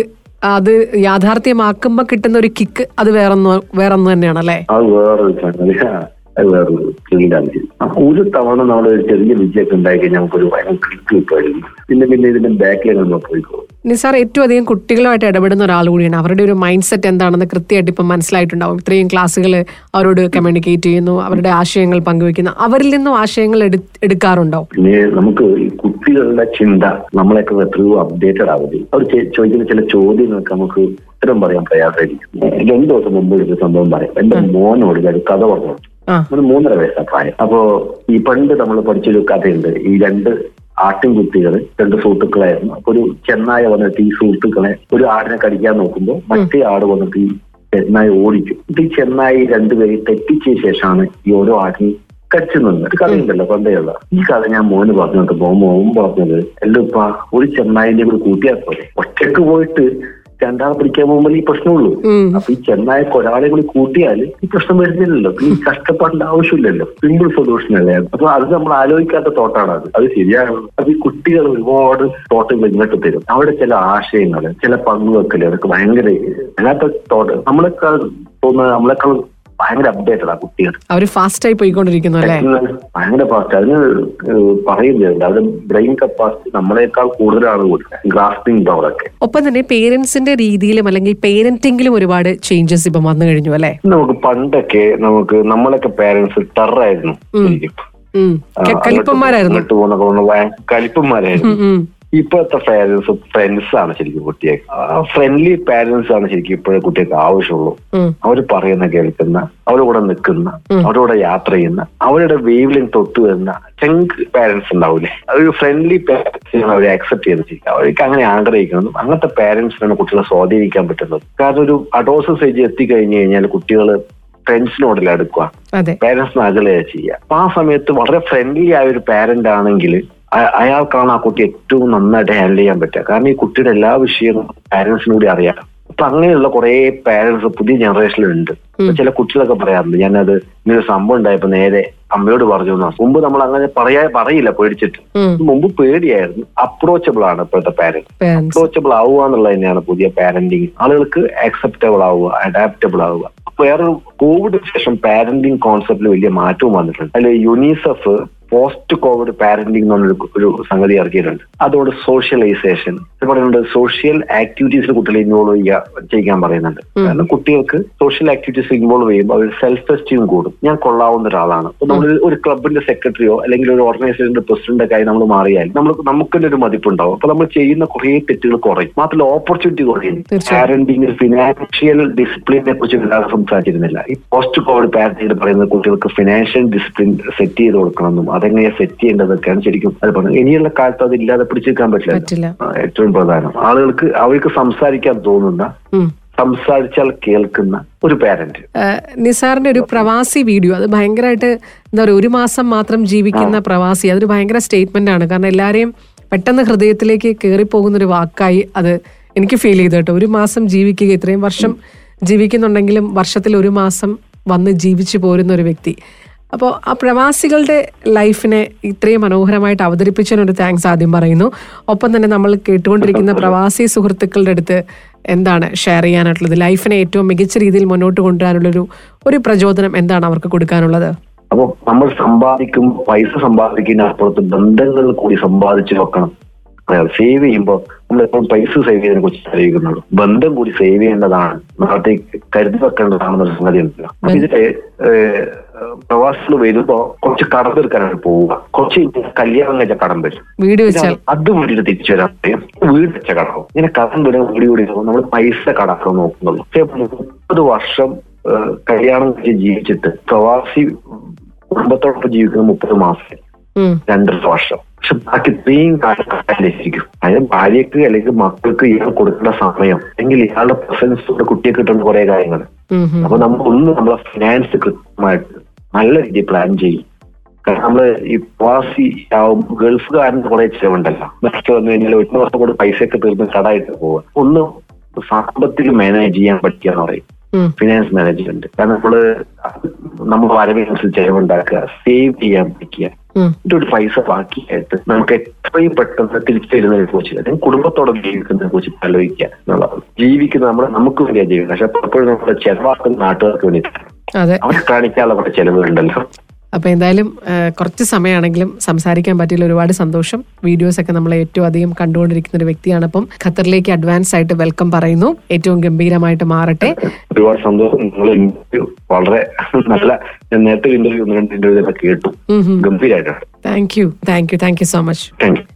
അത് യാഥാർത്ഥ്യമാക്കുമ്പോ കിട്ടുന്ന ഒരു കിക്ക് അത് വേറൊന്ന് വേറൊന്ന് തന്നെയാണ് അല്ലേ? അത് വേറൊരു അത് വേറൊരു ഫീൽഡാണ്. ഒരു തവണ നമ്മൾ ചെറിയ വിജയൊക്കെ ഉണ്ടായി കഴിഞ്ഞാൽ നമുക്കൊരു കിക്ക് കിട്ടുമായിരുന്നു. പിന്നെ പിന്നെ ഇതിന്റെ ബാക്കിൽ നമ്മൾ പോയിക്കോളും. നിസാർ ഏറ്റവും അധികം കുട്ടികളുമായിട്ട് ഇടപെടുന്ന ഒരാൾ കൂടിയാണ്. അവരുടെ ഒരു മൈൻഡ് സെറ്റ് എന്താണെന്ന് കൃത്യമായിട്ട് ഇപ്പം മനസ്സിലായിട്ടുണ്ടാവും. ഇത്രയും ക്ലാസ്സുകൾ അവരോട് കമ്മ്യൂണിക്കേറ്റ് ചെയ്യുന്നു, അവരുടെ ആശയങ്ങൾ പങ്കുവെക്കുന്നു. അവരിൽ നിന്നും ആശയങ്ങൾ എടുക്കാറുണ്ടോ? പിന്നെ നമുക്ക് ഈ കുട്ടികളുടെ ചിന്ത നമ്മളൊക്കെ എത്രയോ അപ്ഡേറ്റഡ് ആവുക. അവർ ചോദിക്കുന്ന ചില ചോദ്യങ്ങൾക്ക് നമുക്ക് ഉത്തരം പറയാൻ പ്രയാസമായിരിക്കും. രണ്ടു ദിവസം മുമ്പ് ഒരു സംഭവം പറയാം. എന്റെ മോനോട് ഒരു കഥ പറഞ്ഞു. ഒരു മൂന്നര വയസ്സാണ് പ്രായം. അപ്പോ ഈ പണ്ട് നമ്മൾ പഠിച്ചൊരു കഥയുണ്ട്. ഈ രണ്ട് ആട്ടിൻകുട്ടികൾ, രണ്ട് സുഹൃത്തുക്കളായിരുന്നു. അപ്പൊ ഒരു ചെന്നായ വന്നിട്ട് ഈ സുഹൃത്തുക്കളെ ഒരു ആടിനെ കടിക്കാൻ നോക്കുമ്പോൾ മറ്റേ ആട് വന്നിട്ട് ഈ ചെന്നായി ഓടിച്ചു. ഈ ചെന്നായി രണ്ടുപേരെ തെറ്റിച്ച ശേഷമാണ് ഈ ഓരോ ആടിനെയും കടിച്ചുന്നത്. ഒരു കഥയുണ്ടല്ലോ പണ്ടേയുള്ള. ഈ കഥ ഞാൻ മോന് പറഞ്ഞിട്ട് പോകുമ്പോ മോൻ പറഞ്ഞത്, എല്ലുപ്പ ഒരു ചെന്നായിന്റെ കൂടെ കൂട്ടിയാൽ പോലെ, ഒറ്റക്ക് പോയിട്ട് രണ്ടാളെ പിടിക്കാൻ പോകുമ്പോൾ ഈ പ്രശ്നമുള്ളൂ. അപ്പൊ ഈ ചെന്നായ ഒരാളെ കൂടി കൂട്ടിയാൽ ഈ പ്രശ്നം വരുന്നില്ലല്ലോ, ഈ കഷ്ടപ്പാടിന്റെ ആവശ്യമില്ലല്ലോ. സിമ്പിൾ സൊല്യൂഷൻ അല്ലേ. അപ്പൊ അത് നമ്മൾ ആലോചിക്കാത്ത തോട്ടാണ് അത്. അത് ശരിയാണ്. അപ്പൊ ഈ കുട്ടികൾ ഒരുപാട് തോട്ടുകൾ ഇങ്ങോട്ട് തരും. അവിടെ ചില ആശയങ്ങള്, ചില പങ്കുവെക്കല്, അതൊക്കെ ഭയങ്കര അതിനകത്ത് തോട്ട് നമ്മളെക്കാൾ തോന്നുന്നത്, നമ്മളെക്കാൾ ഭയങ്കര അപ്ഡേറ്റഡാ കുട്ടികൾ. അവര് ഫാസ്റ്റ് ആയി പോയിക്കൊണ്ടിരിക്കുന്നു അല്ലേ, ഭയങ്കര ഫാസ്റ്റ്. അതിന് പറയുന്നുണ്ട് അവരുടെ ബ്രെയിൻ കപ്പാസിറ്റി നമ്മളെക്കാൾ കൂടുതലാണ് കൂടുതൽ ഗ്രാസ്പിംഗ് പവർ ഒക്കെ. ഒപ്പം തന്നെ പേരന്റ്സിന്റെ രീതിയിലും അല്ലെങ്കിൽ പേരന്റിംഗിലും ഒരുപാട് ചേഞ്ചസ് ഇപ്പം വന്നു കഴിഞ്ഞു അല്ലേ. നമുക്ക് പണ്ടൊക്കെ നമുക്ക് നമ്മളൊക്കെ പേരന്റ്സ് ടെററായിരുന്നു, കലിപ്പന്മാരായിരുന്നു കലിപ്പന്മാരായിരുന്നു ഇപ്പോഴത്തെ പേരന്റ്സ് ഫ്രണ്ട്സ് ആണ് ശരിക്കും കുട്ടിയൊക്കെ. ഫ്രണ്ട്ലി പേരന്റ്സ് ആണ് ശരിക്കും ഇപ്പോഴേ കുട്ടിയൊക്കെ ആവശ്യമുള്ളൂ. അവർ പറയുന്ന കേൾക്കുന്ന, അവരുടെ കൂടെ നിൽക്കുന്ന, അവരുടെ കൂടെ യാത്ര ചെയ്യുന്ന, അവരുടെ വേവിലും തൊട്ട് വരുന്ന ചെങ്ക് പേരന്റ്സ് ഉണ്ടാവില്ലേ, ഒരു ഫ്രണ്ട്ലി പേരന്റ്സ് അവരെ അക്സെപ്റ്റ് ചെയ്യുന്ന ശരിക്കും അവർക്ക് അങ്ങനെ ആഗ്രഹിക്കണം. അങ്ങനത്തെ പേരന്റ്സിനാണ് കുട്ടികളെ സ്വാധീനിക്കാൻ പറ്റുന്നത്. കാരണം ഒരു അഡോൾസൻസ് ഏജ് എത്തിക്കഴിഞ്ഞു കഴിഞ്ഞാൽ കുട്ടികൾ ഫ്രണ്ട്സിനോടല്ല അടുക്കുക, പേരന്റ്സിന് അകലെയാണ് ചെയ്യുക. അപ്പൊ ആ സമയത്ത് വളരെ ഫ്രണ്ട്ലി ആയ ഒരു പേരന്റ് ആണെങ്കിൽ അയാൾക്കാണ് ആ കുട്ടി ഏറ്റവും നന്നായിട്ട് ഹാൻഡിൽ ചെയ്യാൻ പറ്റുക. കാരണം ഈ കുട്ടിയുടെ എല്ലാ വിഷയവും പാരന്റ്സിനൂടെ അറിയാം. അപ്പൊ അങ്ങനെയുള്ള കുറെ പാരന്റ്സ് പുതിയ ജനറേഷനിലുണ്ട്. ചില കുട്ടികളൊക്കെ പറയാറുണ്ട്, ഞാനത് ഇങ്ങനൊരു സംഭവം ഉണ്ടായപ്പോ നേരെ അമ്മയോട് പറഞ്ഞു. മുമ്പ് നമ്മൾ അങ്ങനെ പറയാ പറയില്ല പേടിച്ചിട്ട്. മുമ്പ് പേടിയായിരുന്നു. അപ്രോച്ചബിൾ ആണ് ഇപ്പോഴത്തെ പാരന്റ്. അപ്രോച്ചബിൾ ആവുക എന്നുള്ളത് തന്നെയാണ് പുതിയ പാരന്റിങ്. ആളുകൾക്ക് അക്സെപ്റ്റബിൾ ആവുക, അഡാപ്റ്റബിൾ ആവുക. വേറെ കോവിഡിന് ശേഷം പാരന്റിങ് കോൺസെപ്റ്റിൽ വലിയ മാറ്റവും വന്നിട്ടുണ്ട്. അതിൽ യുനിസെഫ് പോസ്റ്റ് കോവിഡ് പാരന്റിംഗ് എന്നൊരു ഒരു സംഗതി ഇറക്കിയിട്ടുണ്ട്. അതോട് സോഷ്യലൈസേഷൻ പറയുന്നുണ്ട്, സോഷ്യൽ ആക്ടിവിറ്റീസിൽ കുട്ടികളെ ഇൻവോൾവ് ചെയ്യുക ചെയ്യാൻ പറയുന്നുണ്ട്. കാരണം കുട്ടികൾക്ക് സോഷ്യൽ ആക്ടിവിറ്റീസിൽ ഇൻവോൾവ് ചെയ്യുമ്പോൾ അവർ സെൽഫ് എസ്റ്റീം കൂടും. ഞാൻ കൊള്ളാവുന്ന ഒരാളാണ്. അപ്പൊ നമ്മൾ ഒരു ക്ലബിന്റെ സെക്രട്ടറിയോ അല്ലെങ്കിൽ ഒരു ഓർഗനൈസേഷന്റെ പ്രസിഡന്റൊക്കെ ആയി നമ്മൾ മാറിയാൽ നമ്മൾ നമുക്കന്നെ ഒരു മതിപ്പുണ്ടാവും. അപ്പൊ നമ്മൾ ചെയ്യുന്ന കുറെ തെറ്റുകൾ കുറയും. മാത്രമല്ല ഓപ്പർച്യൂണിറ്റി കുറയും. പാരന്റിംഗിൽ ഫിനാൻഷ്യൽ ഡിസിപ്ലിനെ കുറിച്ച് വല്ലാതെ സംസാരിച്ചിരുന്നില്ല. ഈ പോസ്റ്റ് കോവിഡ് പാരന്റിംഗിൽ പറയുന്നത് കുട്ടികൾക്ക് ഫിനാൻഷ്യൽ ഡിസിപ്ലിൻ സെറ്റ് ചെയ്ത് കൊടുക്കണമെന്നും അതെങ്ങനെ സെറ്റ് ചെയ്യേണ്ടതൊക്കെയാണ് ശരിക്കും അത് പറഞ്ഞത്. ഇനിയുള്ള കാലത്ത് അത് ഇല്ലാതെ പിടിച്ചെടുക്കാൻ പറ്റില്ല. ഏറ്റവും പ്രധാനം ആളുകൾക്ക് അവർക്ക് സംസാരിക്കാൻ തോന്നുന്ന, സംസാരിച്ചാൽ കേൾക്കുന്ന ഒരു പാരന്റ്. നിസാറിന്റെ ഒരു പ്രവാസി വീഡിയോ, അത് ഭയങ്കരമായിട്ട് എന്താ പറയുക, ഒരു മാസം മാത്രം ജീവിക്കുന്ന പ്രവാസി, അതൊരു ഭയങ്കര സ്റ്റേറ്റ്മെന്റ് ആണ്. കാരണം എല്ലാരെയും പെട്ടെന്ന് ഹൃദയത്തിലേക്ക് കയറിപ്പോകുന്ന ഒരു വാക്കായി അത് എനിക്ക് ഫീൽ ചെയ്തു കേട്ടോ. ഒരു മാസം ജീവിക്കുക, ഇത്രയും വർഷം ജീവിക്കുന്നുണ്ടെങ്കിലും വർഷത്തിൽ ഒരു മാസം വന്ന് ജീവിച്ചു പോരുന്ന ഒരു വ്യക്തി. അപ്പോൾ ആ പ്രവാസികളുടെ ലൈഫിനെ ഇത്രയും മനോഹരമായിട്ട് അവതരിപ്പിച്ചതിനൊരു താങ്ക്സ് ആദ്യം പറയുന്നു. ഒപ്പം തന്നെ നമ്മൾ കേട്ടുകൊണ്ടിരിക്കുന്ന പ്രവാസി സുഹൃത്തുക്കളുടെ അടുത്ത് എന്താണ് ഷെയർ ചെയ്യാനായിട്ടുള്ളത്? ലൈഫിനെ ഏറ്റവും മികച്ച രീതിയിൽ മുന്നോട്ട് കൊണ്ടുവരാനുള്ളൊരു ഒരു പ്രചോദനം എന്താണ് അവർക്ക് കൊടുക്കാനുള്ളത്? അപ്പോൾ നമ്മൾ സമ്പാദിക്കും, പൈസ സമ്പാദിക്കുന്ന അപ്പുറത്ത് ബന്ധങ്ങൾ കൂടി സമ്പാദിച്ചു നോക്കണം. സേവ് ചെയ്യുമ്പോൾ നമ്മളെപ്പോഴും പൈസ സേവ് ചെയ്തതിനെ കുറിച്ച് അറിയിക്കുന്നുള്ളൂ. ബന്ധം കൂടി സേവ് ചെയ്യേണ്ടതാണ്, നാളത്തേക്ക് കരുതി വെക്കേണ്ടതാണെന്നൊരു സംഗതി ഉണ്ടല്ലോ. അപ്പൊ ഇതിലെ പ്രവാസികൾ വരുമ്പോ കുറച്ച് കടം തീർക്കാനാണ് പോവുക. കുറച്ച് കല്യാണം കഴിച്ച കടം വരും, വീട് വെച്ചാൽ അത് വേണ്ടിയിട്ട് തിരിച്ചു വരാൻ പറയും, വീട് വെച്ച കടവും ഇങ്ങനെ കടം വരും. വീട് കൂടി നമ്മൾ പൈസ കടക്കാൻ നോക്കുന്നുള്ളൂ. മുപ്പത് വർഷം കല്യാണം കഴിച്ച് ജീവിച്ചിട്ട് പ്രവാസി കുടുംബത്തോടൊപ്പം ജീവിക്കുന്ന മുപ്പത് മാസം രണ്ടര വർഷം. പക്ഷെ ബാക്കി ഇത്രയും കാലം അതായത് ഭാര്യക്ക് അല്ലെങ്കിൽ മക്കൾക്ക് ഇയാൾ കൊടുക്കേണ്ട സമയം അല്ലെങ്കിൽ ഇയാളുടെ പ്രസൻസ് കുട്ടിയെ കിട്ടുന്ന കുറെ കാര്യങ്ങൾ. അപ്പൊ നമ്മളൊന്ന് നമ്മളെ ഫിനാൻസ് കൃത്യമായിട്ട് നല്ല രീതിയിൽ പ്ലാൻ ചെയ്യും. കാരണം നമ്മള് ഈ പ്രവാസി ഗൾഫുകാരന് കുറെ ചെലവുണ്ടല്ലോ. നഷ്ടം വന്നു കഴിഞ്ഞാൽ ഒരു വർഷം കൂടെ പൈസയൊക്കെ തീർന്ന് കടായിട്ട് പോവുക. ഒന്ന് സാമ്പത്തികം മാനേജ് ചെയ്യാൻ പറ്റിയെന്ന് പറയും ഫിനാൻസ് മാനേജ്മെന്റ്. കാരണം നമ്മള് നമ്മുടെ വരവിനനുസരിച്ച് ചെലവുണ്ടാക്കുക, സേവ് ചെയ്യാൻ പറ്റുക. ഇതൊരു പൈസ ബാക്കിയായിട്ട് നമുക്ക് എത്രയും പെട്ടെന്ന് തിരിച്ചു തരുന്നതിനെ കുറിച്ച് അല്ലെങ്കിൽ കുടുംബത്തോടെ ജീവിക്കുന്നതിനെ കുറിച്ച് ആലോചിക്കുക എന്നുള്ളതാണ്. ജീവിക്കുന്ന നമ്മളെ നമുക്ക് വേണ്ടിയാണ് ജീവിക്കുന്നത്. പക്ഷെ പലപ്പോഴും നമ്മുടെ ചെലവാക്കുന്ന നാട്ടുകാർക്ക് വേണ്ടിയിട്ടാണ്. അവരെ കാണിക്കാനുള്ള കുറച്ച് ചെലവുകളുണ്ടല്ലോ. അപ്പൊ എന്തായാലും കുറച്ച് സമയമാണെങ്കിലും സംസാരിക്കാൻ പറ്റിയില്ല, ഒരുപാട് സന്തോഷം. വീഡിയോസ് ഒക്കെ നമ്മൾ ഏറ്റവും അധികം കണ്ടുകൊണ്ടിരിക്കുന്ന ഒരു വ്യക്തിയാണ്. അപ്പം ഖത്തറിലേക്ക് അഡ്വാൻസ് ആയിട്ട് വെൽക്കം പറയുന്നു. ഏറ്റവും ഗംഭീരമായിട്ട് മാറട്ടെ. ഒരുപാട് സന്തോഷം. വളരെ നല്ല നേരത്തെ ഇന്റർവ്യൂ കേട്ടു. ഗംഭീരമായിട്ടാണ്. Thank you thank you thank you so much.